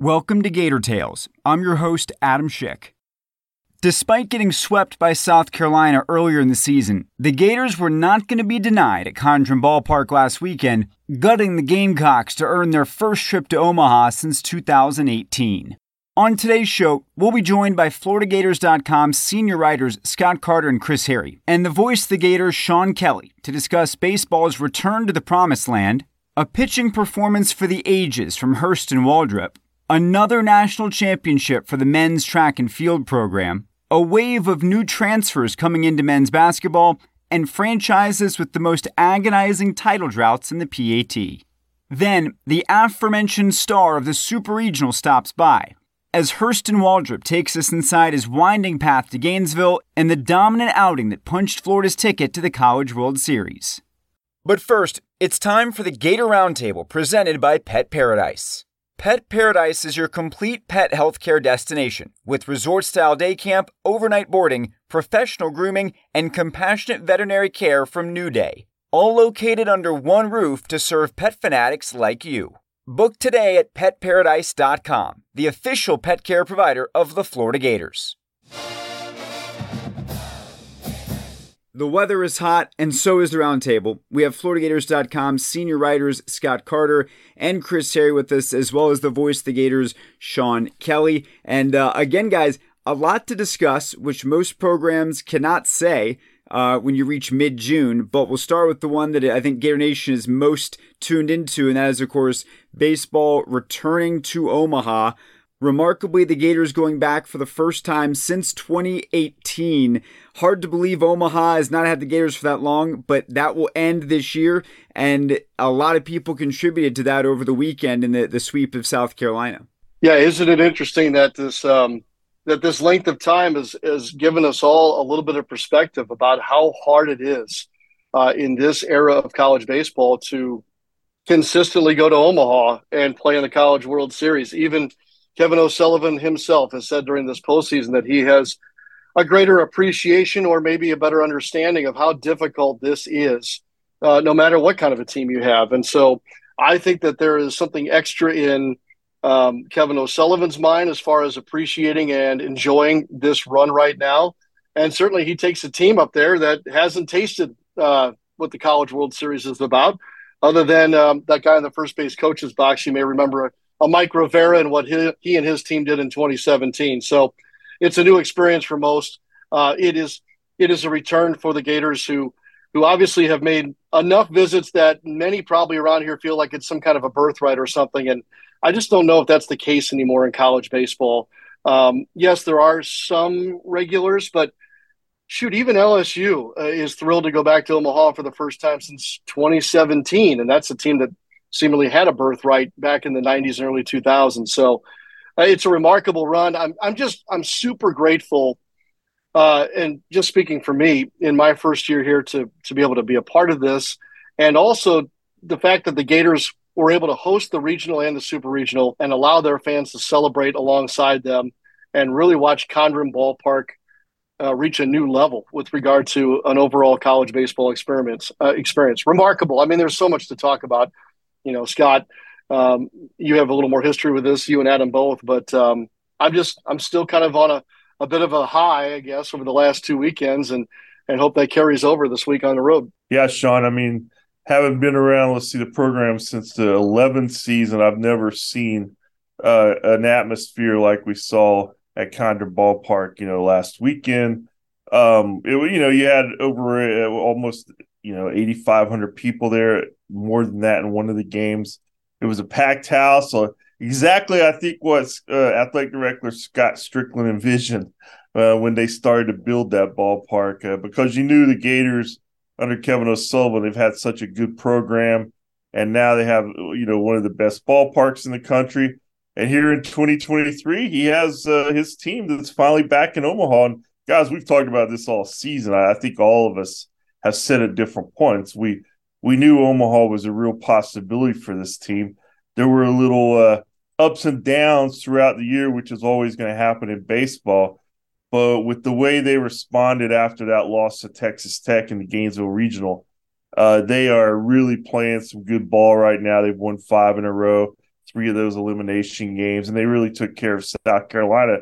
Welcome to Gator Tales. I'm your host, Adam Schick. Despite getting swept by South Carolina earlier in the season, the Gators were not going to be denied at Condron Ballpark last weekend, gutting the Gamecocks to earn their first trip to Omaha since 2018. On today's show, we'll be joined by FloridaGators.com senior writers Scott Carter and Chris Harry, and the voice of the Gators, Sean Kelley, to discuss baseball's return to the promised land, a pitching performance for the ages from Hurston Waldrep, another national championship for the men's track and field program, a wave of new transfers coming into men's basketball, and franchises with the most agonizing title droughts in the PAT. Then, the aforementioned star of the Super Regional stops by, as Hurston Waldrep takes us inside his winding path to Gainesville and the dominant outing that punched Florida's ticket to the College World Series. But first, it's time for the Gator Roundtable presented by Pet Paradise. Pet Paradise is your complete pet healthcare destination with resort-style day camp, overnight boarding, professional grooming, and compassionate veterinary care from New Day, all located under one roof to serve pet fanatics like you. Book today at PetParadise.com, the official pet care provider of the Florida Gators. The weather is hot, and so is the roundtable. We have FloridaGators.com senior writers Scott Carter and Chris Harry with us, as well as the voice of the Gators, Sean Kelley. And again, guys, a lot to discuss, which most programs cannot say when you reach mid-June. But we'll start with the one that I think Gator Nation is most tuned into, and that is, of course, baseball returning to Omaha. Remarkably, the Gators going back for the first time since 2018. Hard to believe Omaha has not had the Gators for that long, but that will end this year, and a lot of people contributed to that over the weekend in the sweep of South Carolina. Yeah, isn't it interesting that this length of time has given us all a little bit of perspective about how hard it is in this era of college baseball to consistently go to Omaha and play in the College World Series. Even Kevin O'Sullivan himself has said during this postseason that he has a greater appreciation or maybe a better understanding of how difficult this is, no matter what kind of a team you have. And so I think that there is something extra in Kevin O'Sullivan's mind as far as appreciating and enjoying this run right now. And certainly he takes a team up there that hasn't tasted what the College World Series is about, other than that guy in the first base coach's box. You may remember Mike Rivera and what he and his team did in 2017. So it's a new experience for most. It is a return for the Gators who obviously have made enough visits that many probably around here feel like it's some kind of a birthright or something. And I just don't know if that's the case anymore in college baseball. Yes, there are some regulars, but shoot, even LSU is thrilled to go back to Omaha for the first time since 2017. And that's a team that seemingly had a birthright back in the 90s and early 2000s. So it's a remarkable run. I'm super grateful. And just speaking for me in my first year here to be able to be a part of this. And also the fact that the Gators were able to host the regional and the super regional and allow their fans to celebrate alongside them and really watch Condron Ballpark reach a new level with regard to an overall college baseball experience. Remarkable. I mean, there's so much to talk about. You know, Scott, you have a little more history with this, you and Adam both, but I'm still kind of on a bit of a high, I guess, over the last two weekends and hope that carries over this week on the road. Yeah, Sean, I mean, having been around, the program since the 11th season, I've never seen an atmosphere like we saw at Condron Ballpark, last weekend. You had over almost 8,500 people there, more than that in one of the games. It was a packed house. So exactly, I think, what Athletic Director Scott Strickland envisioned when they started to build that ballpark, because you knew the Gators under Kevin O'Sullivan, they've had such a good program, and now they have, one of the best ballparks in the country. And here in 2023, he has his team that's finally back in Omaha. And guys, we've talked about this all season. I think all of us have said at different points. We knew Omaha was a real possibility for this team. There were a little ups and downs throughout the year, which is always going to happen in baseball. But with the way they responded after that loss to Texas Tech in the Gainesville Regional, they are really playing some good ball right now. They've won 5 in a row, 3 of those elimination games, and they really took care of South Carolina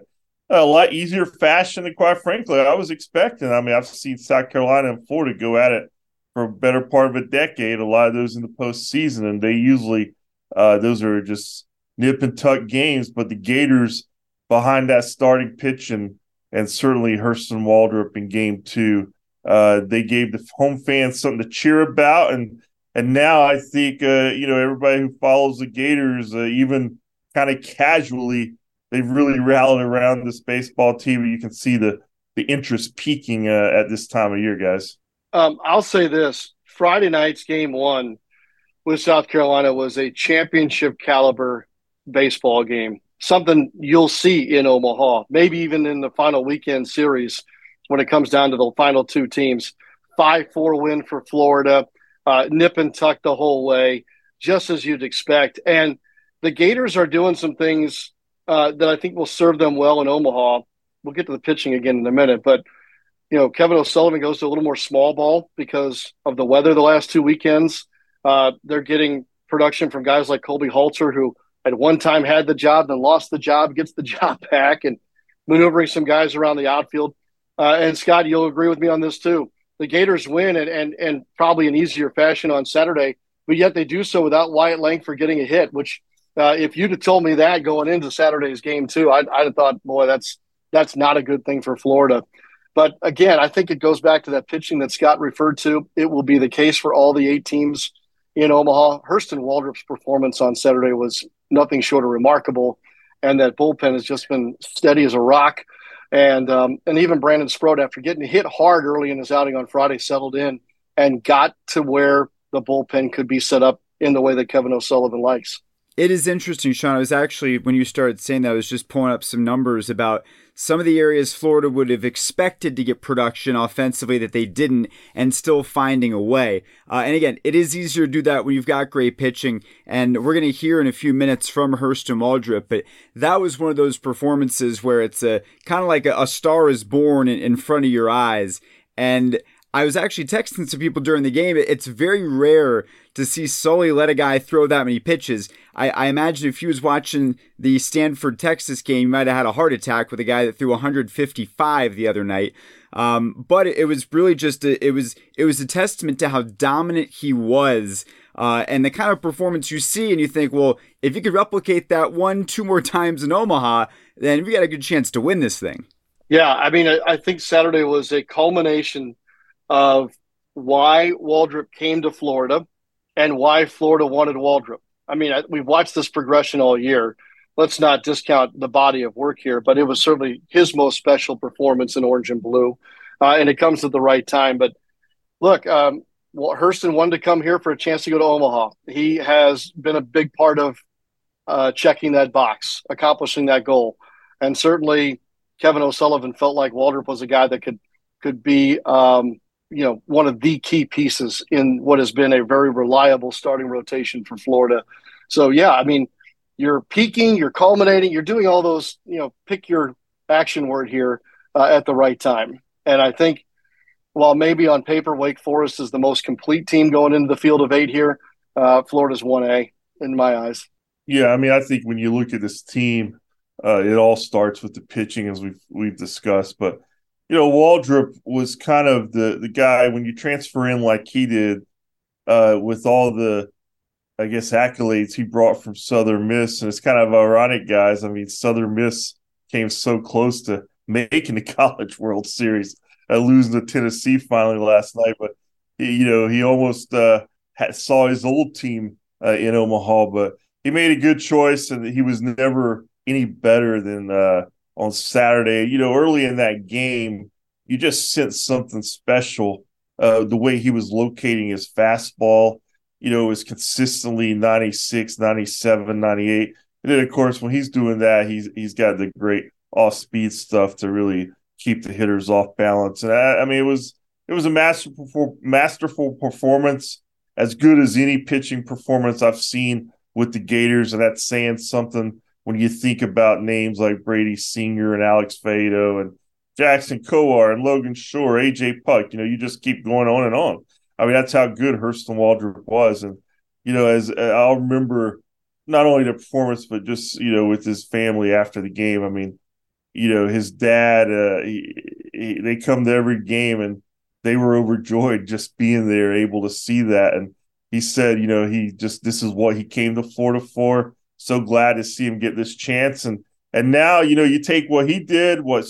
a lot easier fashion than, quite frankly, I was expecting. I mean, I've seen South Carolina and Florida go at it for a better part of a decade, a lot of those in the postseason, and they usually those are just nip and tuck games. But the Gators, behind that starting pitch and certainly Hurston Waldrep in game 2, they gave the home fans something to cheer about. And now I think, everybody who follows the Gators, even kind of casually, they've really rallied around this baseball team. You can see the interest peaking at this time of year, guys. I'll say this. Friday night's game 1 with South Carolina was a championship caliber baseball game, something you'll see in Omaha, maybe even in the final weekend series when it comes down to the final 2 teams. 5-4 win for Florida. Nip and tuck the whole way, just as you'd expect. And the Gators are doing some things that I think will serve them well in Omaha. We'll get to the pitching again in a minute. But, Kevin O'Sullivan goes to a little more small ball because of the weather the last 2 weekends. They're getting production from guys like Colby Halter, who at one time had the job, then lost the job, gets the job back, and maneuvering some guys around the outfield. And, Scott, you'll agree with me on this too. The Gators win and probably in easier fashion on Saturday, but yet they do so without Wyatt Langford getting a hit, which if you'd have told me that going into Saturday's game too, I'd have thought, boy, that's not a good thing for Florida. But again, I think it goes back to that pitching that Scott referred to. It will be the case for all the 8 teams in Omaha. Hurston Waldrop's performance on Saturday was nothing short of remarkable, and that bullpen has just been steady as a rock. And even Brandon Sproat, after getting hit hard early in his outing on Friday, settled in and got to where the bullpen could be set up in the way that Kevin O'Sullivan likes. It is interesting, Sean. I was actually, when you started saying that, I was just pulling up some numbers about some of the areas Florida would have expected to get production offensively that they didn't, and still finding a way. And again, it is easier to do that when you've got great pitching. And we're going to hear in a few minutes from Hurston Waldrep, but that was one of those performances where it's a kind of like a star is born in front of your eyes. And I was actually texting some people during the game. It's very rare to see Sully let a guy throw that many pitches. I imagine if he was watching the Stanford-Texas game, he might have had a heart attack with a guy that threw 155 the other night. But it was really just it was a testament to how dominant he was. And the kind of performance you see and you think, well, if you could replicate that 1-2 more times in Omaha, then we got a good chance to win this thing. Yeah, I mean, I think Saturday was a culmination of why Waldrep came to Florida and why Florida wanted Waldrep. I mean, we've watched this progression all year. Let's not discount the body of work here, but it was certainly his most special performance in orange and blue, and it comes at the right time. But look, Hurston wanted to come here for a chance to go to Omaha. He has been a big part of checking that box, accomplishing that goal. And certainly Kevin O'Sullivan felt like Waldrep was a guy that could be one of the key pieces in what has been a very reliable starting rotation for Florida. So, yeah, I mean, you're peaking, you're culminating, you're doing all those, pick your action word here at the right time. And I think while maybe on paper Wake Forest is the most complete team going into the field of 8 here, Florida's 1A in my eyes. Yeah, I mean, I think when you look at this team, it all starts with the pitching, as we've discussed, but Waldrep was kind of the guy when you transfer in like he did with all the, I guess, accolades he brought from Southern Miss. And it's kind of ironic, guys. I mean, Southern Miss came so close to making the College World Series and losing to Tennessee finally last night. But, he almost saw his old team in Omaha. But he made a good choice, and he was never any better than on Saturday. Early in that game, you just sensed something special. The way he was locating his fastball, it was consistently 96, 97, 98. And then, of course, when he's doing that, he's got the great off-speed stuff to really keep the hitters off balance. And I mean, it was a masterful performance, as good as any pitching performance I've seen with the Gators, and that's saying something when you think about names like Brady Singer and Alex Faedo and Jackson Kowar and Logan Shore, AJ Puck. You know, you just keep going on and on. I mean, that's how good Hurston Waldrep was. And, you know, as I'll remember not only the performance, but just, you know, with his family after the game. I mean, you know, his dad, they come to every game, and they were overjoyed just being there, able to see that. And he said, you know, this is what he came to Florida for. So glad to see him get this chance. And now, you know, you take what he did, what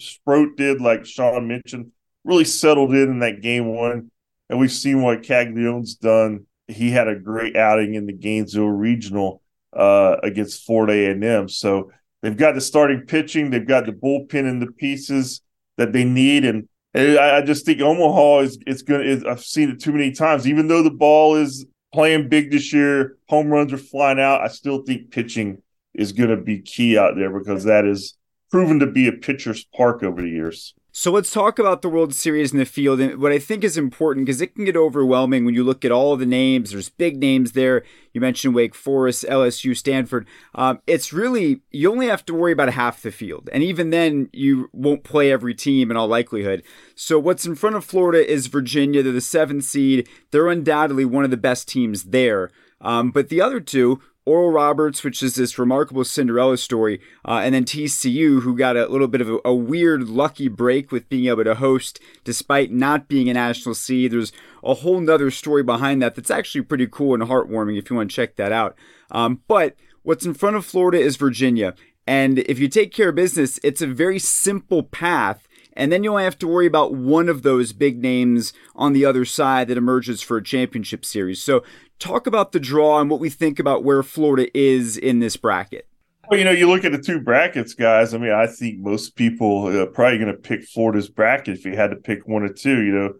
Sproat did, like Sean mentioned, really settled in that game one. And we've seen what Caglione's done. He had a great outing in the Gainesville Regional against Florida A&M. So they've got the starting pitching. They've got the bullpen and the pieces that they need. And I just think Omaha is I've seen it too many times. Even though the ball is playing big this year, home runs are flying out, I still think pitching is going to be key out there, because that is proven to be a pitcher's park over the years. So let's talk about the World Series in the field. And what I think is important, because it can get overwhelming when you look at all the names. There's big names there. You mentioned Wake Forest, LSU, Stanford. It's really, you only have to worry about half the field. And even then, you won't play every team in all likelihood. So what's in front of Florida is Virginia. They're the 7th seed. They're undoubtedly one of the best teams there. But the other two, Oral Roberts, which is this remarkable Cinderella story, and then TCU, who got a little bit of a weird lucky break with being able to host despite not being a national seed. There's a whole nother story behind that that's actually pretty cool and heartwarming if you want to check that out. But what's in front of Florida is Virginia. And if you take care of business, it's a very simple path. And then you only have to worry about one of those big names on the other side that emerges for a championship series. So talk about the draw and what we think about where Florida is in this bracket. Well, you know, you look at the two brackets, guys. I mean, I think most people are probably going to pick Florida's bracket if you had to pick one or two, you know.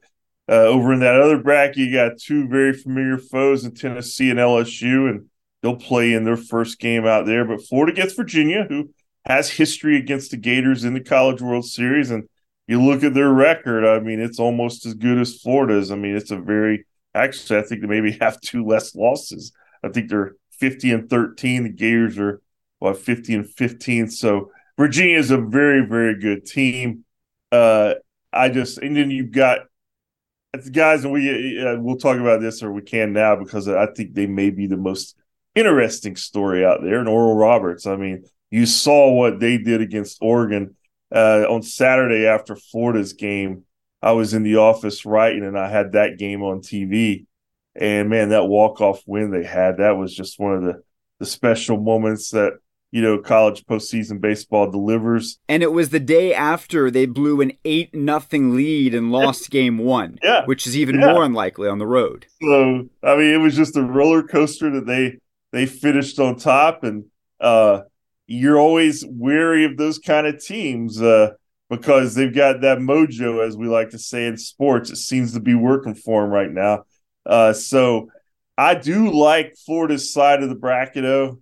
Over in that other bracket, you got two very familiar foes in Tennessee and LSU, and they'll play in their first game out there. But Florida gets Virginia, who has history against the Gators in the College World Series, and you look at their record, I mean, it's almost as good as Florida's. I mean, it's a very – actually, I think they maybe have two less losses. I think they're 50-13. The Gators are, 50-15. So Virginia is a very, very good team. And then you've got – guys, and we'll talk about this, or we can now, because I think they may be the most interesting story out there. And Oral Roberts, I mean, you saw what they did against Oregon. On Saturday after Florida's game, I was in the office writing, and I had that game on TV. And, man, that walk-off win they had, that was just one of the special moments that, you know, college postseason baseball delivers. And it was the day after they blew an 8-0 lead and lost game one, which is even more unlikely on the road. So, I mean, it was just a roller coaster that they finished on top, and you're always wary of those kind of teams because they've got that mojo, as we like to say in sports. It seems to be working for them right now. So I do like Florida's side of the bracket, though.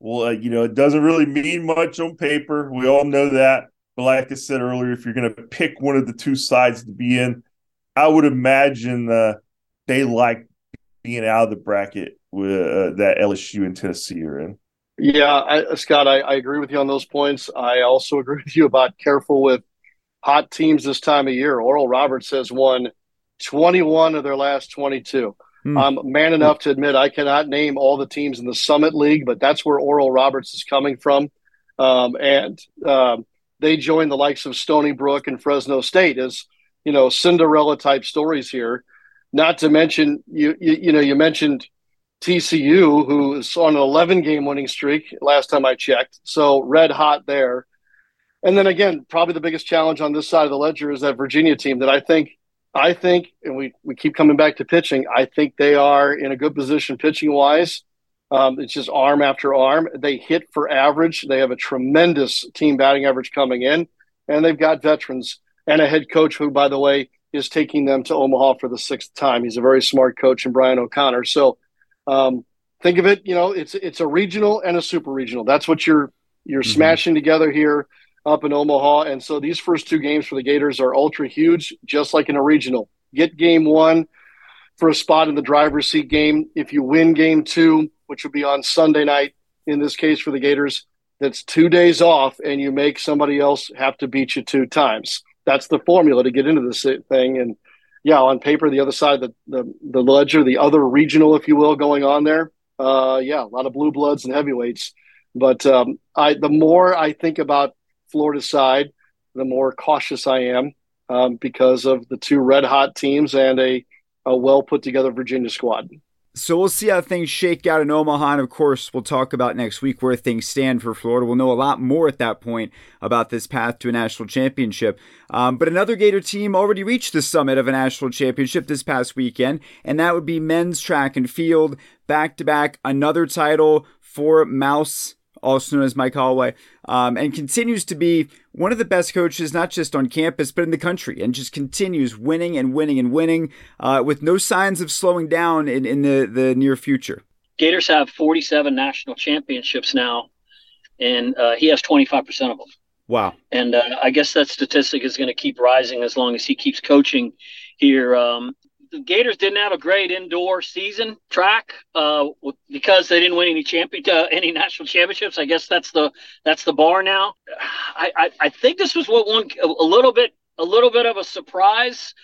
You know, it doesn't really mean much on paper. We all know that. But like I said earlier, if you're going to pick one of the two sides to be in, I would imagine they like being out of the bracket with, that LSU and Tennessee are in. Yeah, Scott, I agree with you on those points. I also agree with you about careful with hot teams this time of year. Oral Roberts has won 21 of their last 22. I'm man enough to admit I cannot name all the teams in the Summit League, but that's where Oral Roberts is coming from. They joined the likes of Stony Brook and Fresno State as, you know, Cinderella-type stories here. Not to mention, you mentioned – TCU, who is on an 11-game winning streak last time I checked. So red hot there. And then again, probably the biggest challenge on this side of the ledger is that Virginia team that I think, and we keep coming back to pitching, I think they are in a good position pitching-wise. It's just arm after arm. They hit for average. They have a tremendous team batting average coming in, and they've got veterans and a head coach who, by the way, is taking them to Omaha for the 6th time. He's a very smart coach in Brian O'Connor. So think of it, you know, it's a regional and a super regional. That's what you're mm-hmm. smashing together here up in Omaha. And so these first two games for the Gators are ultra huge, just like in a regional. Get game one for a spot in the driver's seat game. If you win game two, which will be on Sunday night, in this case for the Gators, that's 2 days off, and you make somebody else have to beat you two times. That's the formula to get into this thing. And, yeah, on paper, the other side, the ledger, the other regional, if you will, going on there. Yeah, a lot of blue bloods and heavyweights. But the more I think about Florida's side, the more cautious I am because of the two red-hot teams and a well-put-together Virginia squad. So we'll see how things shake out in Omaha, and of course we'll talk about next week where things stand for Florida. We'll know a lot more at that point about this path to a national championship. But another Gator team already reached the summit of a national championship this past weekend, and that would be men's track and field, back-to-back, another title for Mouse, also known as Mike Holloway, and continues to be one of the best coaches, not just on campus, but in the country, and just continues winning and winning and winning with no signs of slowing down in the near future. Gators have 47 national championships now, and he has 25% of them. Wow. And I guess that statistic is going to keep rising as long as he keeps coaching here. The Gators didn't have a great indoor season track because they didn't win any national championships. I guess that's the bar now. I think this was a little bit of a surprise,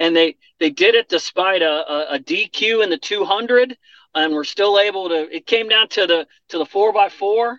and they did it despite a DQ in the 200, and were still able to. It came down to the 4x4,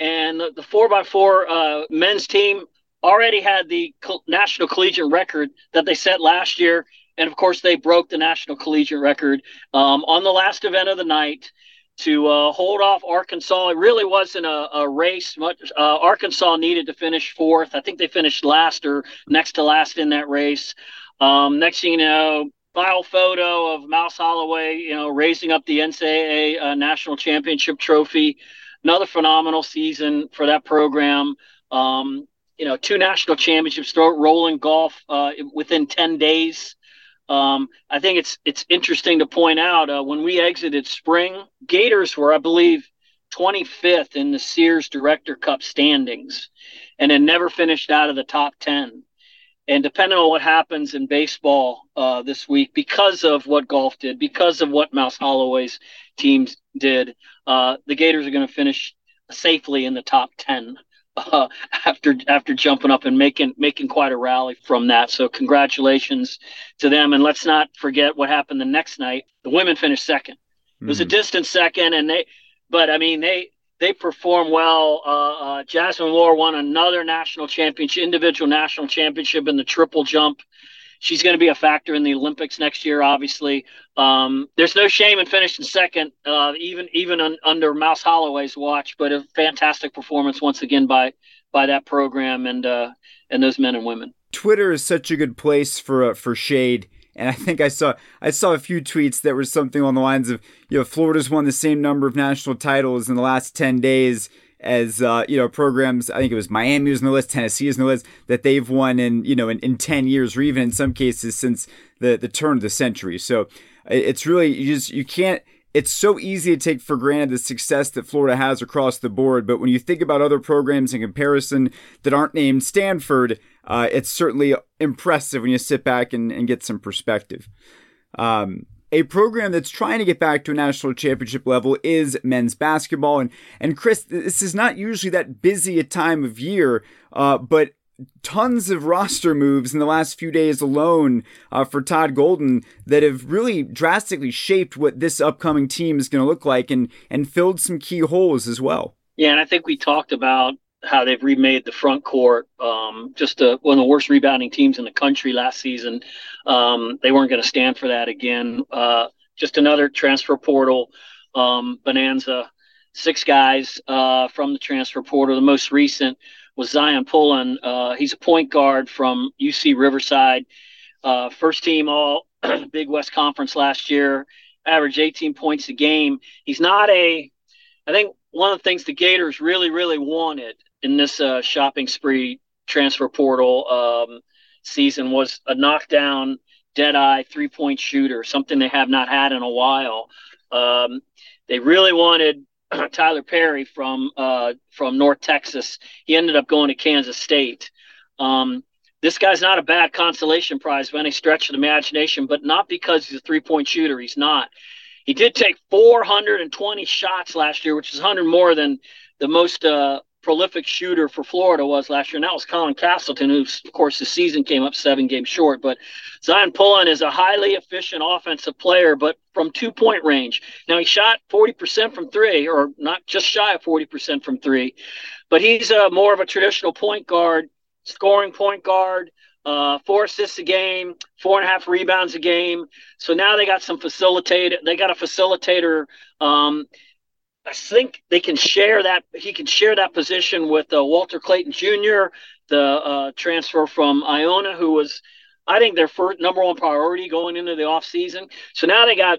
and the 4x4 men's team already had the national collegiate record that they set last year. And, of course, they broke the national collegiate record on the last event of the night to hold off Arkansas. It really wasn't a race. Arkansas needed to finish fourth. I think they finished last or next to last in that race. Next thing you know, file photo of Mouse Holloway, raising up the NCAA National Championship trophy. Another phenomenal season for that program. Two national championships, throw it rolling golf within 10 days. I think it's interesting to point out when we exited spring, Gators were, I believe, 25th in the Sears Director Cup standings, and had never finished out of the top 10. And depending on what happens in baseball this week, because of what golf did, because of what Mouse Holloway's teams did, the Gators are going to finish safely in the top 10. After jumping up and making quite a rally from that. So congratulations to them. And let's not forget what happened the next night. The women finished second. It was a distant second, and they performed well. Jasmine Lohr won another national championship, individual national championship in the triple jump. She's going to be a factor in the Olympics next year, obviously. There's no shame in finishing second, even under Mouse Holloway's watch, but a fantastic performance once again by that program and those men and women. Twitter is such a good place for shade. And I think I saw a few tweets that were something along the lines of, Florida's won the same number of national titles in the last 10 days as programs. I think it was Miami was on the list, Tennessee is on the list, that they've won in 10 years, or even in some cases since the turn of the century. So it's really, it's so easy to take for granted the success that Florida has across the board. But when you think about other programs in comparison that aren't named Stanford, it's certainly impressive when you sit back and get some perspective. A program that's trying to get back to a national championship level is men's basketball. And Chris, this is not usually that busy a time of year, but tons of roster moves in the last few days alone for Todd Golden that have really drastically shaped what this upcoming team is going to look like and filled some key holes as well. Yeah, and I think we talked about how they've remade the front court, one of the worst rebounding teams in the country last season. They weren't going to stand for that again. Just another transfer portal bonanza. 6 guys from the transfer portal. The most recent was Zion Pullen. He's a point guard from UC Riverside. First team all Big West Conference last year. Averaged 18 points a game. He's not I think one of the things the Gators really, really wanted in this shopping spree transfer portal season was a knockdown, dead-eye, three-point shooter, something they have not had in a while. They really wanted Tyler Perry from North Texas. He ended up going to Kansas State. This guy's not a bad consolation prize by any stretch of the imagination, but not because he's a three-point shooter. He's not. He did take 420 shots last year, which is 100 more than the most prolific shooter for Florida was last year, and that was Colin Castleton, who, of course, the season came up 7 games short. But Zion Pullen is a highly efficient offensive player, but from two-point range. Now, he shot 40% from three, or not just shy of 40% from three, but he's more of a traditional point guard, scoring point guard, 4 assists a game, 4.5 rebounds a game. So now they got a facilitator. I think they can share that. He can share that position with Walter Clayton Jr., the transfer from Iona, who was, I think, their first number one priority going into the offseason. So now they got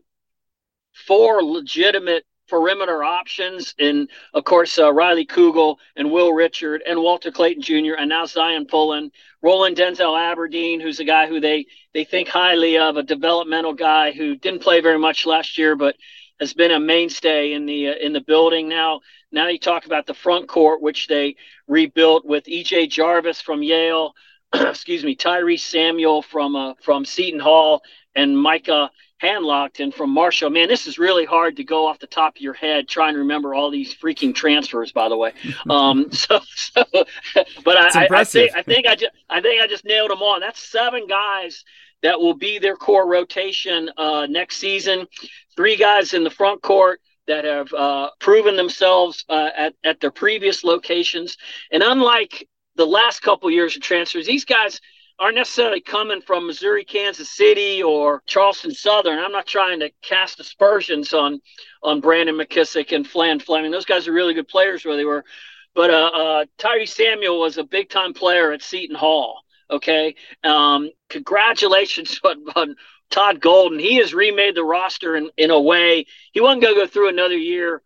4 legitimate perimeter options, and of course Riley Kugel and Will Richard and Walter Clayton Jr. and now Zion Pullen, Roland Denzel Aberdeen, who's a guy who they think highly of, a developmental guy who didn't play very much last year, but has been a mainstay in the building. Now you talk about the front court, which they rebuilt with E.J. Jarvis from Yale, Tyrese Samuel from Seton Hall, and Micah Hanlockton from Marshall. Man, this is really hard to go off the top of your head, trying to remember all these freaking transfers, by the way. But I think I just nailed them all. That's 7 guys that will be their core rotation next season. 3 guys in the front court that have proven themselves at their previous locations. And unlike the last couple years of transfers, these guys aren't necessarily coming from Missouri, Kansas City, or Charleston Southern. I'm not trying to cast aspersions on Brandon McKissick and Flan Fleming. Those guys are really good players where they were. But Tyrese Samuel was a big-time player at Seton Hall. Okay. Congratulations on Todd Golden. He has remade the roster in a way. He wasn't going to go through another year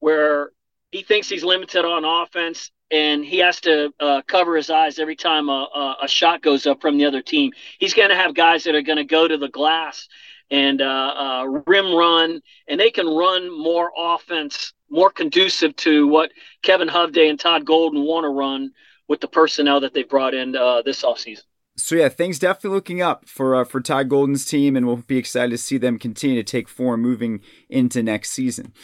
where he thinks he's limited on offense and he has to cover his eyes every time a shot goes up from the other team. He's going to have guys that are going to go to the glass and rim run, and they can run more offense, more conducive to what Kevin Hovde and Todd Golden want to run with the personnel that they brought in this offseason. So yeah, things definitely looking up for Todd Golden's team, and we'll be excited to see them continue to take form moving into next season.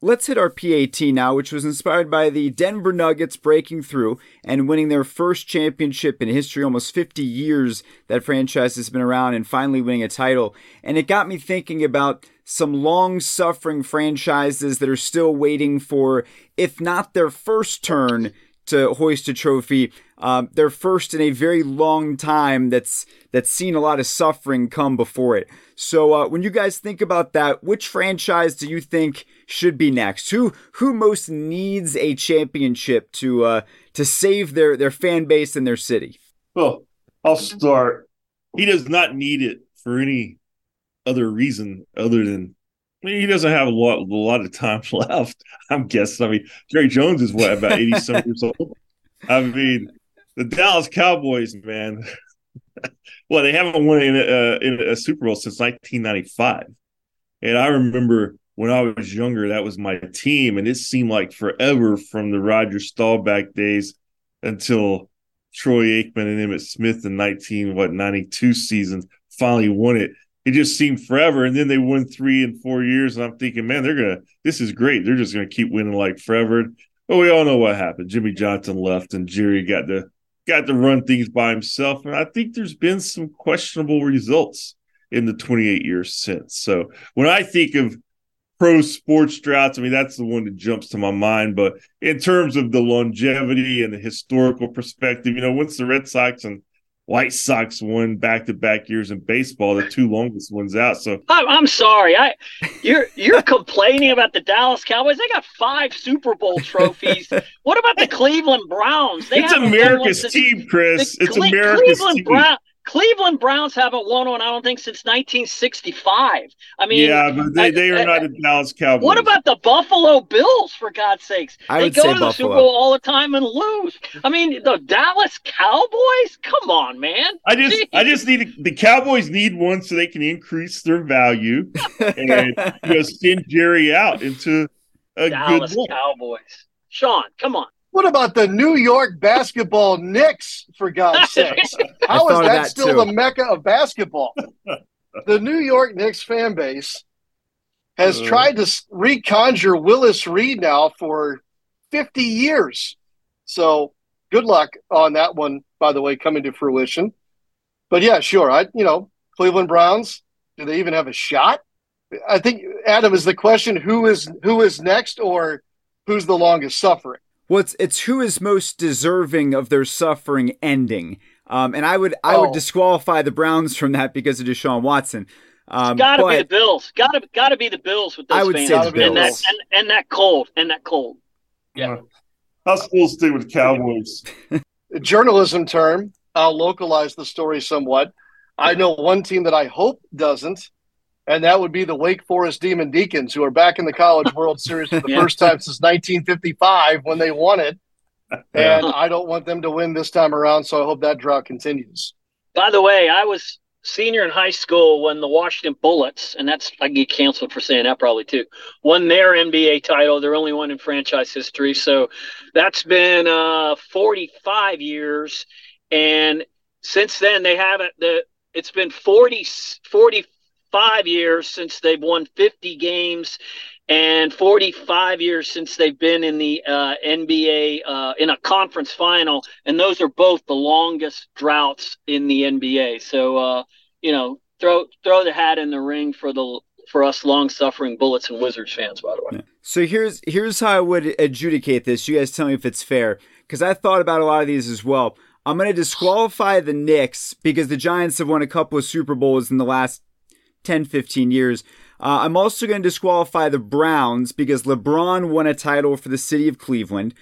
Let's hit our PAT now, which was inspired by the Denver Nuggets breaking through and winning their first championship in history, almost 50 years that franchise has been around, and finally winning a title. And it got me thinking about some long-suffering franchises that are still waiting for, if not their first turn, to hoist a trophy. Their first in a very long time that's seen a lot of suffering come before it. So when you guys think about that, which franchise do you think should be next? Who most needs a championship to save their fan base and their city? Well, I'll start. He does not need it for any other reason other than, I mean, he doesn't have a lot of time left, I'm guessing. I mean, Jerry Jones is, what, about 80-some years old? I mean, the Dallas Cowboys, man. Well, they haven't won in a Super Bowl since 1995. And I remember when I was younger, that was my team, and it seemed like forever from the Roger Staubach days until Troy Aikman and Emmitt Smith in 1992 seasons finally won it. It just seemed forever, and then they won 3 and 4 years, and I'm thinking, man, this is great. They're just gonna keep winning like forever. But we all know what happened. Jimmy Johnson left, and Jerry got to run things by himself. And I think there's been some questionable results in the 28 years since. So when I think of pro sports droughts, I mean, that's the one that jumps to my mind. But in terms of the longevity and the historical perspective, you know, once the Red Sox and White Sox won back-to-back years in baseball, the 2 longest ones out. So I'm sorry, you're complaining about the Dallas Cowboys. They got 5 Super Bowl trophies. What about the Cleveland Browns? It's America's team, Chris. It's America's team. Cleveland Browns haven't won one, I don't think, since 1965. I mean, yeah, but they are not a Dallas Cowboys. What about the Buffalo Bills, for God's sakes? They go to the Super Bowl all the time and lose. I mean, the Dallas Cowboys? Come on, man. I just need – the Cowboys need one so they can increase their value and send Jerry out into a Dallas good Cowboys. Sean, come on. What about the New York basketball Knicks, for God's sakes? How is that still the mecca of basketball? The New York Knicks fan base has tried to reconjure Willis Reed now for 50 years. So good luck on that one, by the way, coming to fruition. But, yeah, sure, Cleveland Browns, do they even have a shot? I think, Adam, is the question who is next or who's the longest suffering? Well, it's who is most deserving of their suffering ending, and I would disqualify the Browns from that because of Deshaun Watson. It's got to be the Bills. Got to be the Bills with those fans. I would say the Bills. And that cold. Yeah, I'll still stay with Cowboys. A journalism term. I'll localize the story somewhat. I know one team that I hope doesn't, and that would be the Wake Forest Demon Deacons, who are back in the College World Series for the first time since 1955 when they won it. And I don't want them to win this time around, so I hope that drought continues. By the way, I was senior in high school when the Washington Bullets, and that's I get canceled for saying that probably too, won their NBA title. They're only one in franchise history. So that's been 45 years. And since then, they haven't – it's been 45 years since they've won 50 games and 45 years since they've been in the NBA in a conference final. And those are both the longest droughts in the NBA. So, throw the hat in the ring for us long-suffering Bullets and Wizards fans, by the way. Yeah. So here's how I would adjudicate this. You guys tell me if it's fair because I thought about a lot of these as well. I'm going to disqualify the Knicks because the Giants have won a couple of Super Bowls in the last 10, 15 years. I'm also going to disqualify the Browns because LeBron won a title for the city of Cleveland,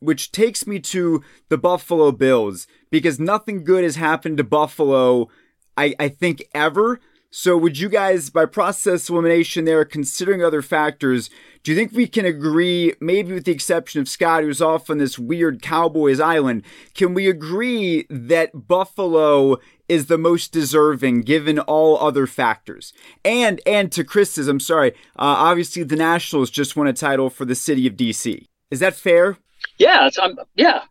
which takes me to the Buffalo Bills because nothing good has happened to Buffalo, I think, ever. So would you guys, by process elimination there, considering other factors, do you think we can agree, maybe with the exception of Scott, who's off on this weird Cowboys island, can we agree that Buffalo is the most deserving given all other factors? And to Chris's, I'm sorry, obviously the Nationals just won a title for the city of D.C. Is that fair? Yeah, yeah.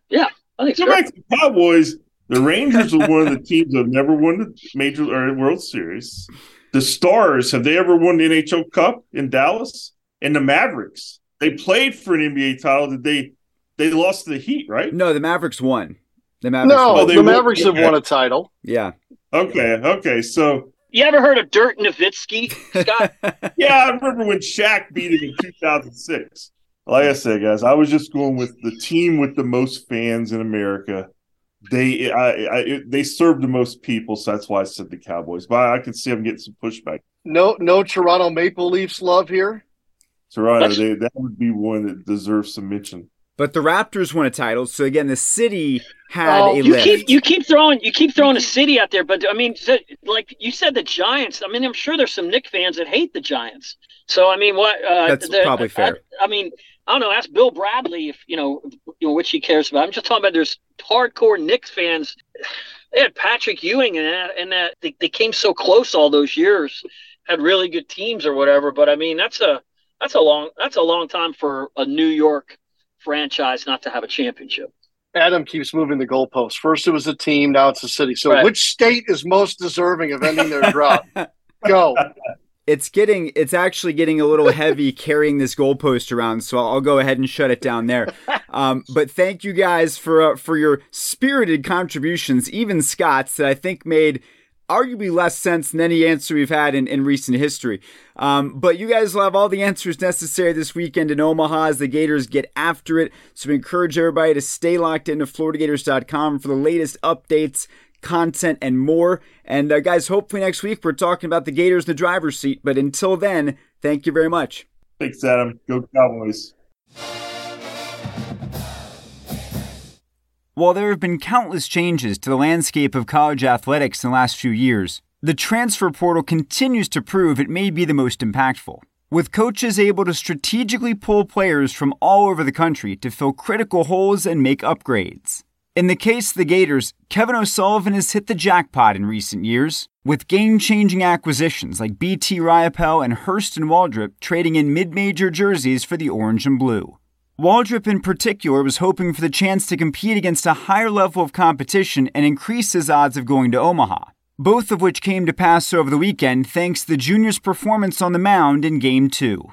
I think so. Go back to the Cowboys. The Rangers are one of the teams that have never won the Major or World Series. The Stars, have they ever won the NHL Cup in Dallas? And the Mavericks, they played for an NBA title. Did they lost to the Heat, right? No, the Mavericks won. The Mavericks have won a title. Yeah. Okay, so. You ever heard of Dirk Nowitzki, Scott? Yeah, I remember when Shaq beat him in 2006. Like I said, guys, I was just going with the team with the most fans in America. They serve the most people, so that's why I said the Cowboys. But I can see them getting some pushback. No Toronto Maple Leafs love here. Toronto, that would be one that deserves some mention. But the Raptors won a title, so again, the city had a lift. You keep throwing a city out there, but I mean, like you said, the Giants. I mean, I'm sure there's some Knicks fans that hate the Giants. So I mean, what? That's probably fair. I don't know. Ask Bill Bradley if you know which he cares about. I'm just talking about there's hardcore Knicks fans. They had Patrick Ewing and that they came so close all those years. Had really good teams or whatever. But I mean, that's a long time for a New York franchise not to have a championship. Adam keeps moving the goalposts. First it was a team, now it's a city. So right. Which state is most deserving of ending their drought? Go. It's actually getting a little heavy carrying this goalpost around, so I'll go ahead and shut it down there. But thank you guys for your spirited contributions, even Scott's, that I think made arguably less sense than any answer we've had in recent history. But you guys will have all the answers necessary this weekend in Omaha as the Gators get after it. So we encourage everybody to stay locked into FloridaGators.com for the latest updates, content, and more. And guys, hopefully next week we're talking about the Gators in the driver's seat. But until then, thank you very much. Thanks, Adam. Go Cowboys. While there have been countless changes to the landscape of college athletics in the last few years, the transfer portal continues to prove it may be the most impactful. With coaches able to strategically pull players from all over the country to fill critical holes and make upgrades. In the case of the Gators, Kevin O'Sullivan has hit the jackpot in recent years, with game-changing acquisitions like BT Riopelle and Hurston Waldrep trading in mid-major jerseys for the orange and blue. Waldrep in particular was hoping for the chance to compete against a higher level of competition and increase his odds of going to Omaha, both of which came to pass over the weekend thanks to the junior's performance on the mound in Game 2.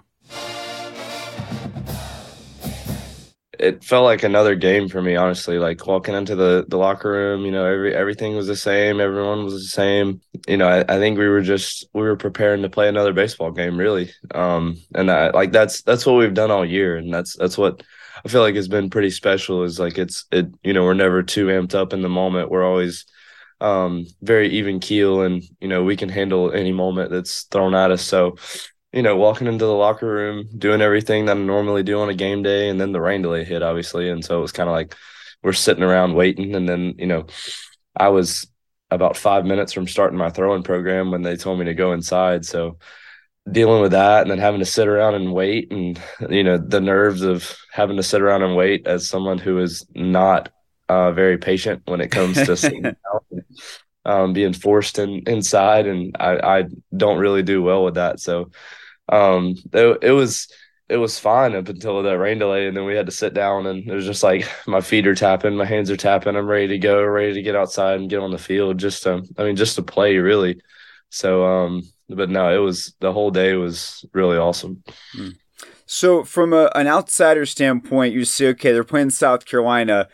It felt like another game for me, honestly, like walking into the locker room, you know, everything was the same. Everyone was the same. You know, I think we were preparing to play another baseball game, really. And that's what we've done all year. And that's what I feel like has been pretty special is like, you know, we're never too amped up in the moment. We're always very even keel and, you know, we can handle any moment that's thrown at us. So, you know, walking into the locker room, doing everything that I normally do on a game day, and then the rain delay hit, obviously. And so it was kind of like we're sitting around waiting. And then, you know, I was about 5 minutes from starting my throwing program when they told me to go inside. So dealing with that and then having to sit around and wait and, you know, the nerves of having to sit around and wait as someone who is not very patient when it comes to sitting down. Being forced inside, and I don't really do well with that. So it was fine up until that rain delay, and then we had to sit down, and it was just like my feet are tapping, my hands are tapping. I'm ready to go, ready to get outside and get on the field just to play, really. So, but no, the whole day was really awesome. So from an outsider standpoint, you see, okay, they're playing South Carolina.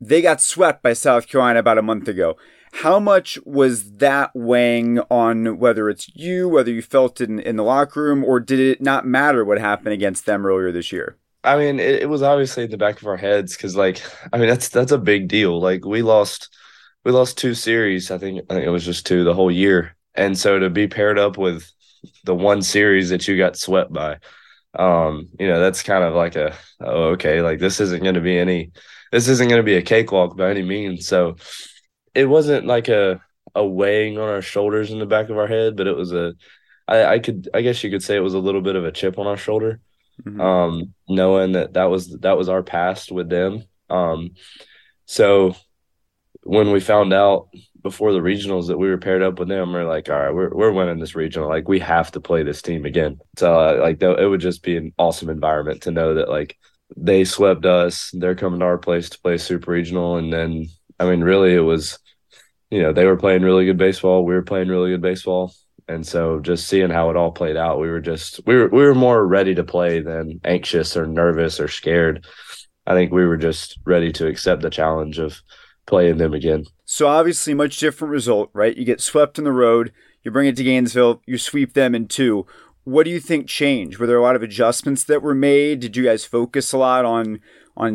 They got swept by South Carolina about a month ago. How much was that weighing on whether you felt it in the locker room, or did it not matter what happened against them earlier this year? I mean, it was obviously in the back of our heads because, like, I mean, that's a big deal. Like, we lost two series. I think it was just two the whole year. And so to be paired up with the one series that you got swept by, you know, that's kind of like okay, like this isn't going to be a cakewalk by any means. So it wasn't like a weighing on our shoulders in the back of our head, but it was I guess you could say it was a little bit of a chip on our shoulder, mm-hmm. Knowing that was our past with them. So when we found out before the regionals that we were paired up with them, we're like, all right, we're winning this regional. Like, we have to play this team again. So it would just be an awesome environment to know that like they swept us. They're coming to our place to play Super Regional, and then, I mean, really, it was, you know, they were playing really good baseball. We were playing really good baseball. And so just seeing how it all played out, we were more ready to play than anxious or nervous or scared. I think we were just ready to accept the challenge of playing them again. So obviously much different result, right? You get swept on the road, you bring it to Gainesville, you sweep them in two. What do you think changed? Were there a lot of adjustments that were made? Did you guys focus a lot on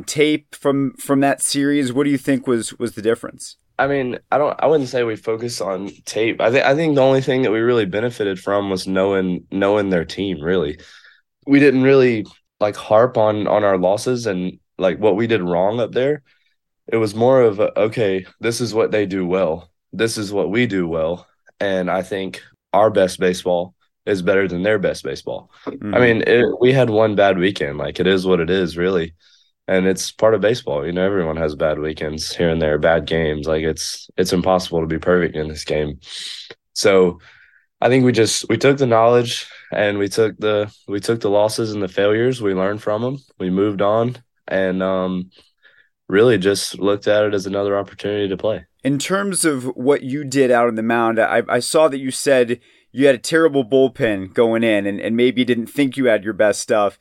tape from that series? What do you think was the difference? I mean, I wouldn't say we focused on tape. I think the only thing that we really benefited from was knowing their team, really. We didn't really like harp on our losses and like what we did wrong up there. It was more of okay, this is what they do well. This is what we do well. And I think our best baseball is better than their best baseball. Mm-hmm. I mean, we had one bad weekend. Like, it is what it is, really. And it's part of baseball. You know, everyone has bad weekends here and there, bad games. Like, it's impossible to be perfect in this game. So I think we took the knowledge and we took the losses and the failures. We learned from them. We moved on and really just looked at it as another opportunity to play. In terms of what you did out on the mound, I saw that you said you had a terrible bullpen going in, and maybe you didn't think you had your best stuff.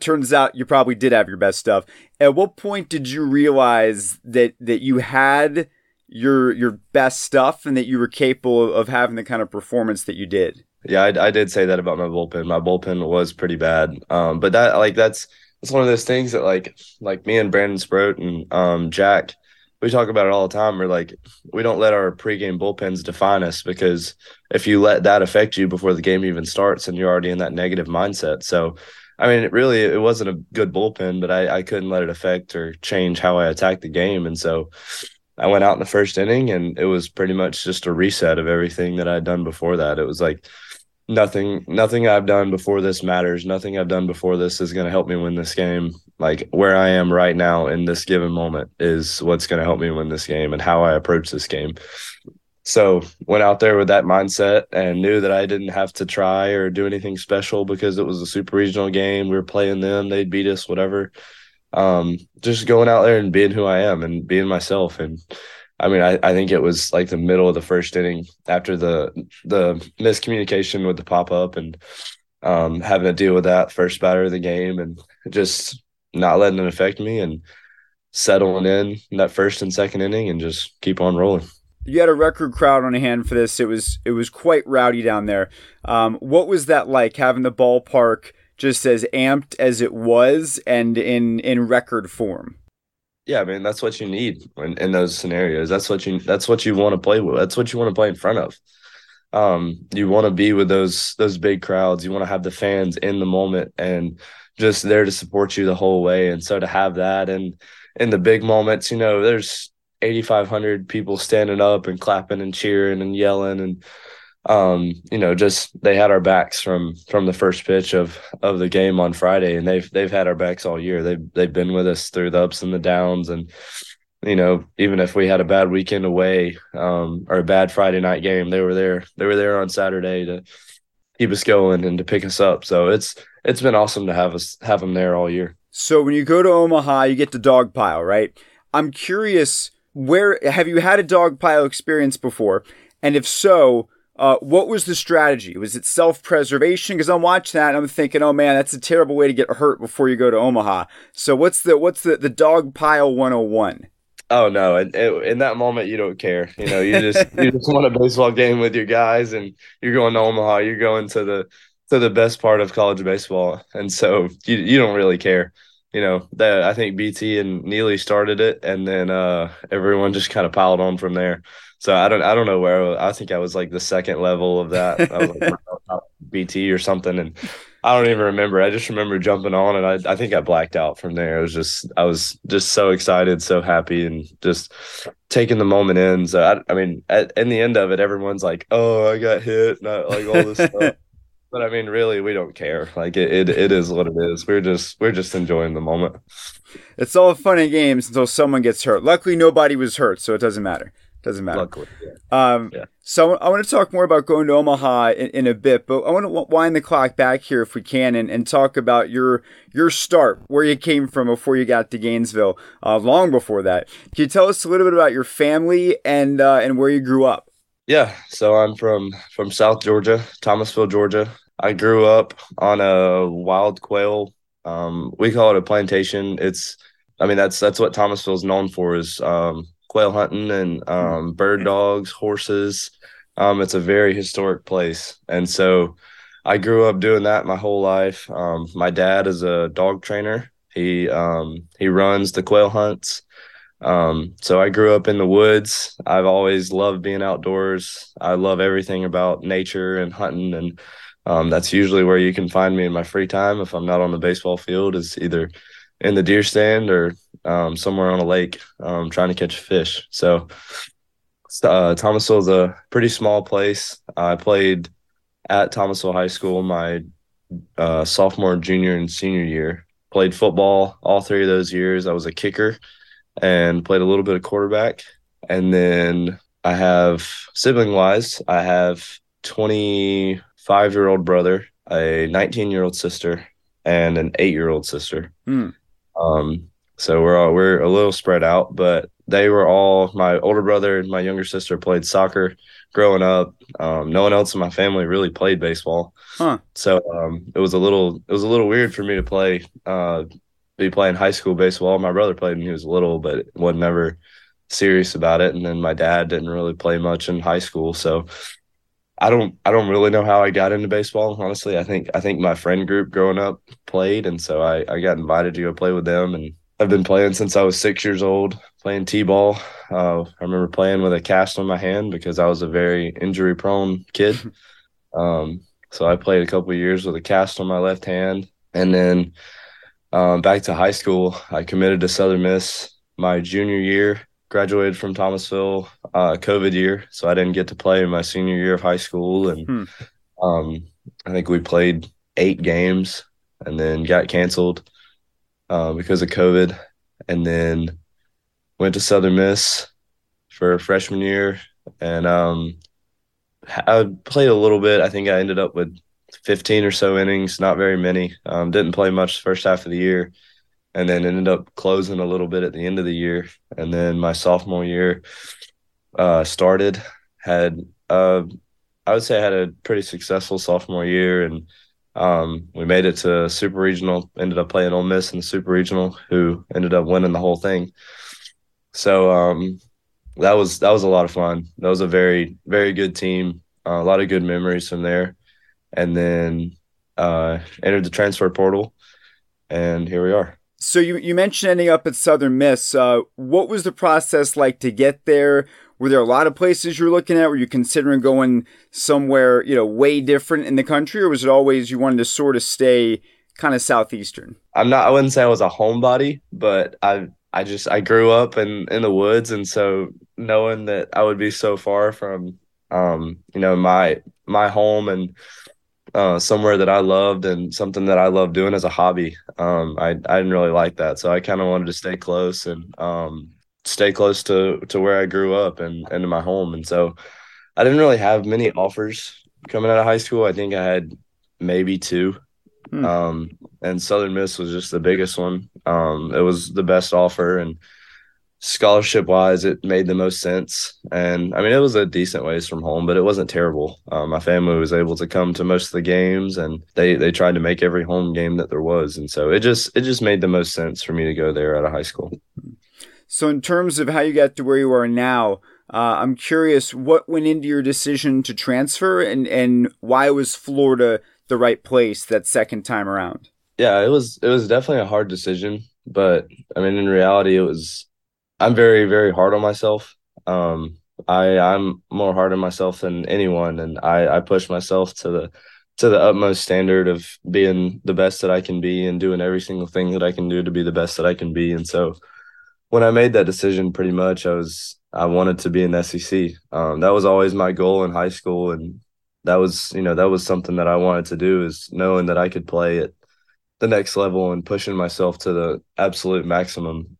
Turns out you probably did have your best stuff. At what point did you realize that you had your best stuff and that you were capable of having the kind of performance that you did? Yeah, I did say that about my bullpen. My bullpen was pretty bad, but that like that's one of those things that like me and Brandon Sproat and Jack, we talk about it all the time. We're like, we don't let our pregame bullpens define us, because if you let that affect you before the game even starts, and you're already in that negative mindset. So I mean, it wasn't a good bullpen, but I couldn't let it affect or change how I attacked the game. And so I went out in the first inning, and it was pretty much just a reset of everything that I'd done before that. It was like nothing I've done before this matters. Nothing I've done before this is going to help me win this game. Like, where I am right now in this given moment is what's going to help me win this game and how I approach this game. So went out there with that mindset and knew that I didn't have to try or do anything special because it was a super regional game. We were playing them. They'd beat us, whatever. Just going out there and being who I am and being myself. And I mean, I think it was like the middle of the first inning after the miscommunication with the pop-up and having to deal with that first batter of the game and just not letting it affect me and settling in that first and second inning and just keep on rolling. You had a record crowd on hand for this. It was quite rowdy down there. What was that like, having the ballpark just as amped as it was and in record form? Yeah, I mean, that's what you need in those scenarios. That's what you want to play with. That's what you want to play in front of. You want to be with those big crowds. You want to have the fans in the moment and just there to support you the whole way. And so to have that and in the big moments, you know, there's 8,500 people standing up and clapping and cheering and yelling and you know, just they had our backs from the first pitch of the game on Friday, and they've had our backs all year. They've been with us through the ups and the downs, and you know, even if we had a bad weekend away or a bad Friday night game, they were there on Saturday to keep us going and to pick us up. So it's been awesome to have them there all year. So when you go to Omaha, you get to dog pile, right? I'm curious, where have you had a dog pile experience before, and if so, what was the strategy? Was it self-preservation? Because I'm watching that and I'm thinking, oh man, that's a terrible way to get hurt before you go to Omaha. So what's the dog pile 101? Oh no, in that moment you don't care. You know, you just want a baseball game with your guys, and you're going to Omaha. You're going to the best part of college baseball, and so you don't really care. You know, that I think BT and Neely started it, and then everyone just kind of piled on from there. So I don't know where I think I was like the second level of that. I was like BT or something, and I don't even remember. I just remember jumping on, and I think I blacked out from there. It was just, I was just so excited, so happy, and just taking the moment in. So I mean, in the end of it, everyone's like, "Oh, I got hit," and like all this stuff. But I mean, really, we don't care. Like it is what it is. We're just enjoying the moment. It's all fun and games until someone gets hurt. Luckily, nobody was hurt, so it doesn't matter. Luckily, yeah. Yeah. So I want to talk more about going to Omaha in a bit, but I want to wind the clock back here if we can and talk about your start, where you came from before you got to Gainesville, long before that. Can you tell us a little bit about your family and where you grew up? Yeah, so I'm from South Georgia, Thomasville, Georgia. I grew up on a wild quail. We call it a plantation. That's what Thomasville is known for is quail hunting and bird dogs, horses. It's a very historic place. And so I grew up doing that my whole life. My dad is a dog trainer. He runs the quail hunts. So I grew up in the woods. I've always loved being outdoors. I love everything about nature and hunting. And that's usually where you can find me in my free time if I'm not on the baseball field, is either in the deer stand or somewhere on a lake trying to catch a fish. So Thomasville is a pretty small place. I played at Thomasville High School my sophomore, junior, and senior year. Played football all three of those years. I was a kicker and played a little bit of quarterback. And then I have, sibling-wise, I have 25-year-old brother, a 19-year-old sister, and an 8-year-old sister. So we're a little spread out, but they were all, my older brother and my younger sister played soccer growing up. No one else in my family really played baseball. So it was a little weird for me to be playing high school baseball. My brother played when he was little, but was never serious about it. And then my dad didn't really play much in high school, so I don't really know how I got into baseball, honestly. I think my friend group growing up played, and so I got invited to go play with them, and I've been playing since I was 6 years old, playing T-ball. I remember playing with a cast on my hand because I was a very injury-prone kid. So I played a couple of years with a cast on my left hand, And then back to high school, I committed to Southern Miss my junior year, graduated from Thomasville COVID year, so I didn't get to play in my senior year of high school. And I think we played 8 games and then got canceled because of COVID. And then went to Southern Miss for freshman year, and I played a little bit. I think I ended up with 15 or so innings, not very many. Didn't play much the first half of the year, and then ended up closing a little bit at the end of the year. And then my sophomore year started, I had a pretty successful sophomore year, and we made it to Super Regional, ended up playing Ole Miss in the Super Regional, who ended up winning the whole thing. So that was a lot of fun. That was a very, very good team, a lot of good memories from there. And then entered the transfer portal, and here we are. So you mentioned ending up at Southern Miss. What was the process like to get there? Were there a lot of places you were looking at? Were you considering going somewhere, way different in the country? Or was it always you wanted to sort of stay kind of Southeastern? I wouldn't say I was a homebody, but I grew up in the woods. And so knowing that I would be so far from, my home and somewhere that I loved and something that I loved doing as a hobby, I didn't really like that. So I kind of wanted to stay close and, stay close to where I grew up and to my home. And so I didn't really have many offers coming out of high school. I think I had maybe 2. And Southern Miss was just the biggest one. It was the best offer, and scholarship wise, it made the most sense. And I mean, it was a decent ways from home, but it wasn't terrible. My family was able to come to most of the games, and they tried to make every home game that there was. And so it just made the most sense for me to go there out of high school. So in terms of how you got to where you are now, I'm curious what went into your decision to transfer, and why was Florida the right place that second time around? Yeah, it was definitely a hard decision, but I mean, in reality, I'm very, very hard on myself. I'm more hard on myself than anyone, and I push myself to the utmost standard of being the best that I can be and doing every single thing that I can do to be the best that I can be. And so when I made that decision, pretty much I wanted to be in the SEC. That was always my goal in high school, and that was something that I wanted to do, is knowing that I could play at the next level and pushing myself to the absolute maximum.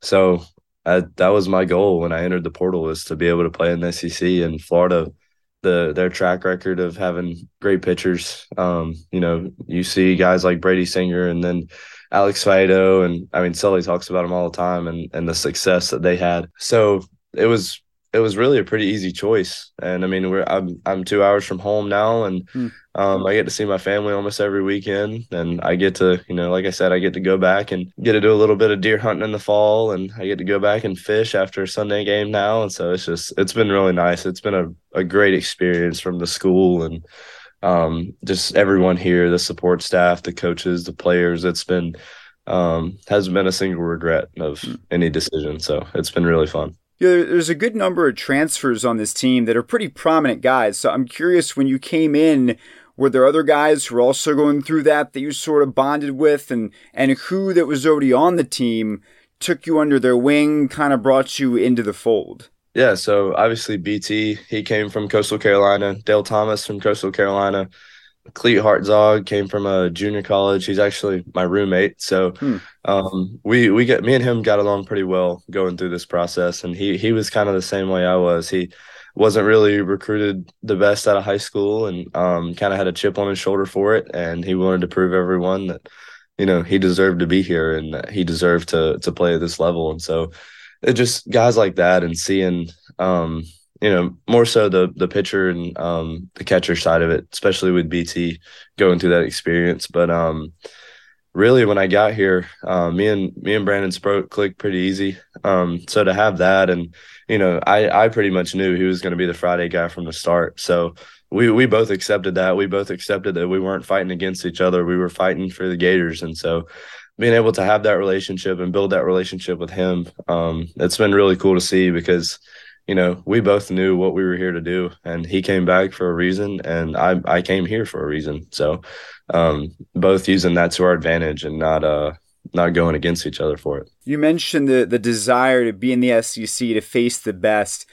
So that was my goal when I entered the portal, is to be able to play in the SEC. And Florida, their track record of having great pitchers, you see guys like Brady Singer and then Alex Faedo, and I mean, Sully talks about them all the time, and the success that they had. So it was really a pretty easy choice. And I mean, I'm 2 hours from home now, and I get to see my family almost every weekend, and I get to, like I said, I get to go back and get to do a little bit of deer hunting in the fall, and I get to go back and fish after a Sunday game now. And so it's been really nice. It's been a great experience from the school, and just everyone here, the support staff, the coaches, the players. It's been hasn't been a single regret of any decision. So it's been really fun. Yeah, there's a good number of transfers on this team that are pretty prominent guys. So I'm curious, when you came in, were there other guys who were also going through that you sort of bonded with, and who that was already on the team took you under their wing, kind of brought you into the fold? Yeah, so obviously BT, he came from Coastal Carolina. Dale Thomas from Coastal Carolina. Cleet Hartzog came from a junior college. He's actually my roommate. So me and him got along pretty well going through this process. And he was kind of the same way I was. He wasn't really recruited the best out of high school, and kind of had a chip on his shoulder for it. And he wanted to prove everyone that, he deserved to be here, and that he deserved to play at this level. And so it just guys like that, and seeing, more so the pitcher and the catcher side of it, especially with BT going through that experience. But really, when I got here, me and Brandon Sproat clicked pretty easy. So to have that, and I pretty much knew he was going to be the Friday guy from the start. So we both accepted that. We both accepted that we weren't fighting against each other. We were fighting for the Gators, and so being able to have that relationship and build that relationship with him, it's been really cool to see, because you know, we both knew what we were here to do, and he came back for a reason, and I came here for a reason. So both using that to our advantage and not going against each other for it. You mentioned the desire to be in the SEC, to face the best.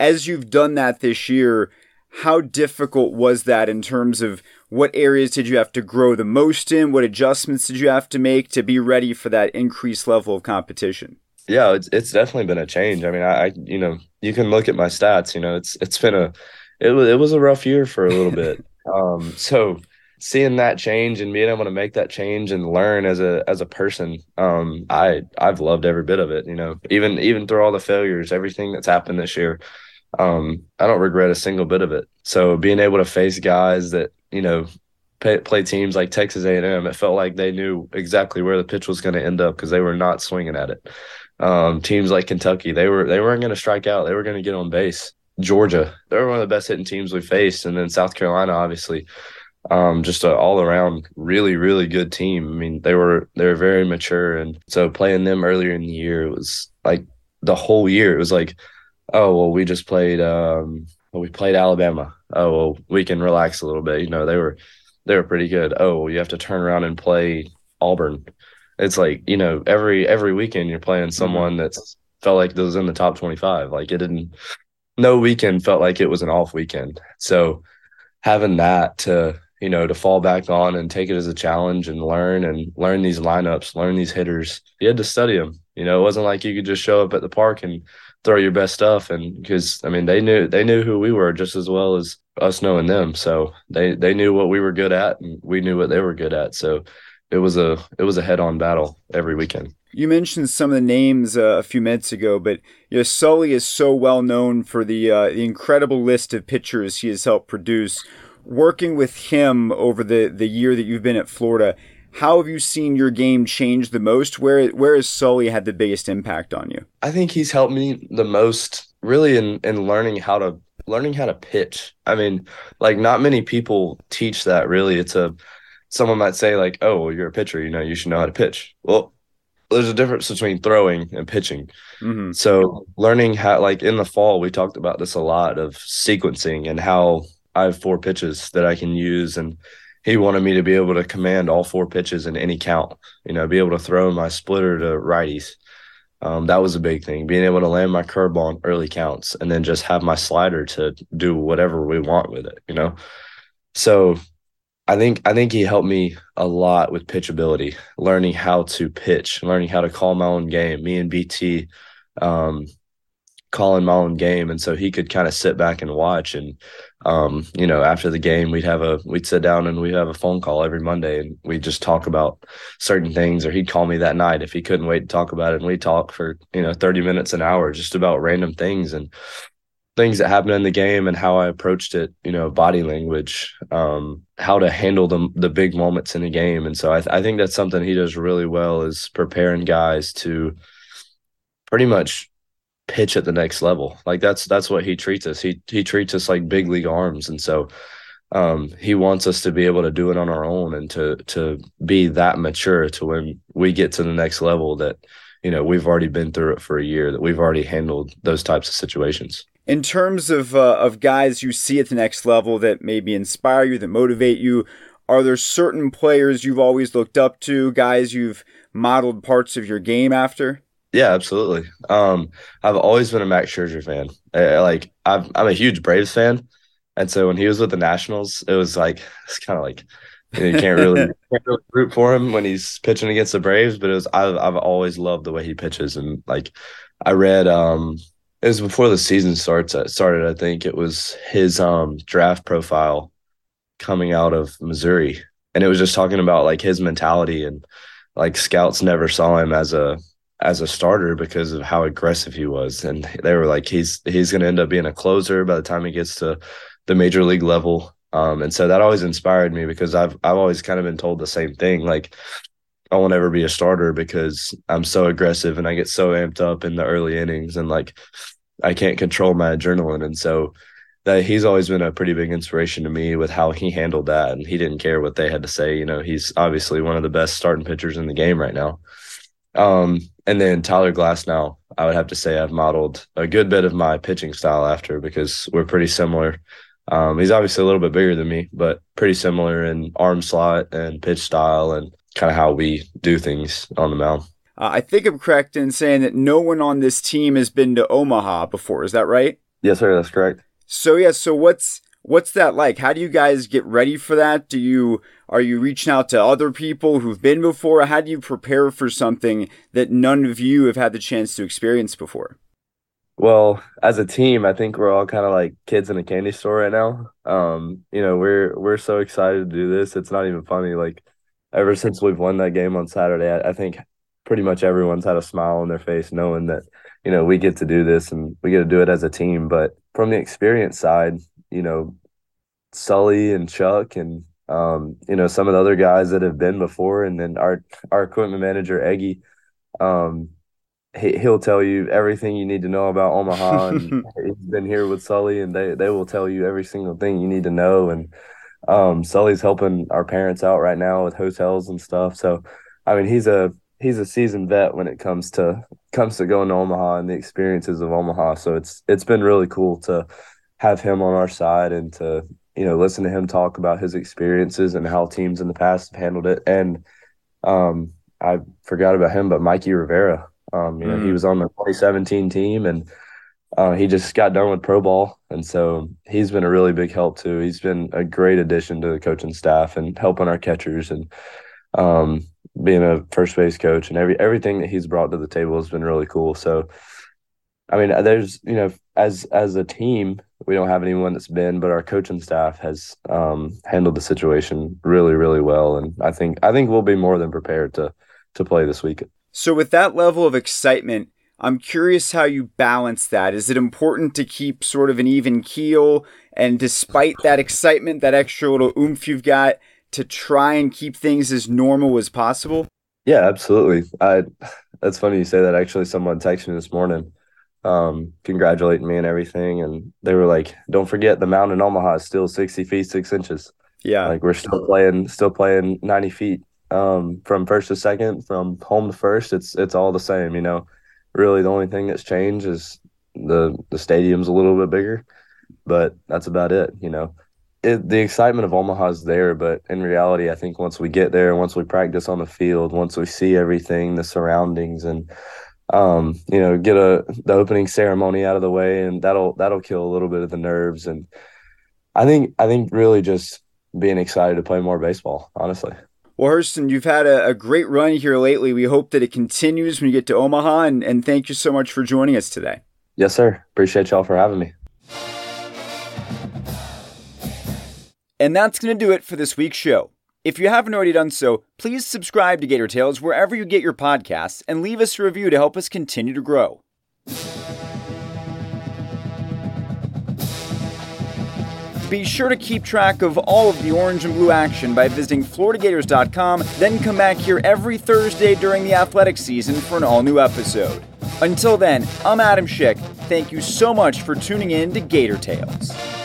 As you've done that this year, how difficult was that in terms of what areas did you have to grow the most in? What adjustments did you have to make to be ready for that increased level of competition? Yeah, it's definitely been a change. I mean, I you know, you can look at my stats. You know, it was a rough year for a little bit. So seeing that change and being able to make that change and learn as a person, I've loved every bit of it. You know, even through all the failures, everything that's happened this year, I don't regret a single bit of it. So being able to face guys that, you know, play teams like Texas A&M, it felt like they knew exactly where the pitch was going to end up because they were not swinging at it. Teams like Kentucky, they weren't going to strike out. They were going to get on base. Georgia, they were one of the best hitting teams we faced. And then South Carolina, obviously, just an all around really, really good team. I mean, they were very mature. And so playing them earlier in the year, it was like the whole year. It was like, oh, well, we just played, we played Alabama. Oh, well, we can relax a little bit. You know, they were pretty good. Oh, well, you have to turn around and play Auburn. It's like, you know, every weekend you're playing someone that's felt like that was in the top 25. Like no weekend felt like it was an off weekend. So having that to, you know, to fall back on and take it as a challenge and learn these lineups, learn these hitters, you had to study them. You know, it wasn't like you could just show up at the park and throw your best stuff. And because, I mean, they knew who we were just as well as us knowing them. So they knew what we were good at and we knew what they were good at. So it was a head-on battle every weekend. You mentioned some of the names a few minutes ago, but you know, Sully is so well known for the incredible list of pitchers he has helped produce. Working with him over the year that you've been at Florida, how have you seen your game change the most? Where has Sully had the biggest impact on you? I think he's helped me the most really in learning how to pitch. I mean, like, not many people teach that really. Someone might say like, oh, well, you're a pitcher, you know, you should know how to pitch. Well, there's a difference between throwing and pitching. Mm-hmm. So learning how, like in the fall, we talked about this a lot of sequencing and how I have four pitches that I can use. And he wanted me to be able to command all four pitches in any count, you know, be able to throw my splitter to righties. That was a big thing, being able to land my curveball on early counts and then just have my slider to do whatever we want with it, you know? So I think he helped me a lot with pitchability, learning how to pitch, learning how to call my own game, me and BT calling my own game. And so he could kind of sit back and watch. And, you know, after the game, we'd sit down and we'd have a phone call every Monday and we'd just talk about certain things, or he'd call me that night if he couldn't wait to talk about it. And we'd talk for, you know, 30 minutes, an hour, just about random things and things that happened in the game and how I approached it, you know, body language, how to handle the big moments in the game. And so I think that's something he does really well, is preparing guys to pretty much pitch at the next level. Like that's what he treats us. He treats us like big league arms. And so he wants us to be able to do it on our own and to be that mature to when we get to the next level that, you know, we've already been through it for a year, that we've already handled those types of situations. In terms of guys you see at the next level that maybe inspire you, that motivate you, are there certain players you've always looked up to, guys you've modeled parts of your game after? Yeah, absolutely. I've always been a Max Scherzer fan. I'm a huge Braves fan, and so when he was with the Nationals, it was like, it's kind of like, you can't really root for him when he's pitching against the Braves. But I've always loved the way he pitches, and like I read, it was before the season started. I think it was his draft profile coming out of Missouri, and it was just talking about like his mentality, and like scouts never saw him as a starter because of how aggressive he was. And they were like, he's going to end up being a closer by the time he gets to the major league level. And so that always inspired me because I've always kind of been told the same thing. Like, I won't ever be a starter because I'm so aggressive and I get so amped up in the early innings and like, I can't control my adrenaline. And so that he's always been a pretty big inspiration to me with how he handled that. And he didn't care what they had to say. You know, he's obviously one of the best starting pitchers in the game right now. And then Tyler Glasnow, I would have to say I've modeled a good bit of my pitching style after because we're pretty similar. He's obviously a little bit bigger than me, but pretty similar in arm slot and pitch style and kind of how we do things on the mound. I think I'm correct in saying that no one on this team has been to Omaha before. Is that right? Yes, sir. That's correct. So, yeah. So what's that like? How do you guys get ready for that? Are you reaching out to other people who've been before? How do you prepare for something that none of you have had the chance to experience before? Well, as a team, I think we're all kind of like kids in a candy store right now. We're so excited to do this. It's not even funny. Like, ever since we've won that game on Saturday, I think pretty much everyone's had a smile on their face knowing that, we get to do this and we get to do it as a team. But from the experience side, Sully and Chuck and, some of the other guys that have been before, and then our equipment manager, Eggie, he'll tell you everything you need to know about Omaha. And he's been here with Sully, and they will tell you every single thing you need to know. And Sully's helping our parents out right now with hotels and stuff. So, I mean, he's a seasoned vet when it comes to going to Omaha and the experiences of Omaha. So it's been really cool to have him on our side and to, listen to him talk about his experiences and how teams in the past have handled it. And I forgot about him, but Mike Rivera. He was on the 2017 team, and he just got done with pro ball. And so he's been a really big help too. He's been a great addition to the coaching staff and helping our catchers and being a first base coach, and everything that he's brought to the table has been really cool. So, I mean, there's, as a team, we don't have anyone that's been, but our coaching staff has handled the situation really, really well. And I think we'll be more than prepared to play this weekend. So with that level of excitement, I'm curious how you balance that. Is it important to keep sort of an even keel, and despite that excitement, that extra little oomph you've got, to try and keep things as normal as possible? Yeah, absolutely. That's funny you say that. Actually, someone texted me this morning congratulating me and everything, and they were like, don't forget the mound in Omaha is still 60 feet, 6 inches. Yeah. Like, we're still playing 90 feet. From first to second, from home to first, it's all the same, Really, the only thing that's changed is the stadium's a little bit bigger, but that's about it, The excitement of Omaha's there, but in reality, I think once we get there, once we practice on the field, once we see everything, the surroundings, and get the opening ceremony out of the way, and that'll kill a little bit of the nerves. And I think really just being excited to play more baseball, honestly. Well, Hurston, you've had a great run here lately. We hope that it continues when you get to Omaha, and thank you so much for joining us today. Yes, sir. Appreciate y'all for having me. And that's going to do it for this week's show. If you haven't already done so, please subscribe to Gator Tales wherever you get your podcasts and leave us a review to help us continue to grow. Be sure to keep track of all of the orange and blue action by visiting FloridaGators.com, then come back here every Thursday during the athletic season for an all-new episode. Until then, I'm Adam Schick. Thank you so much for tuning in to Gator Tales.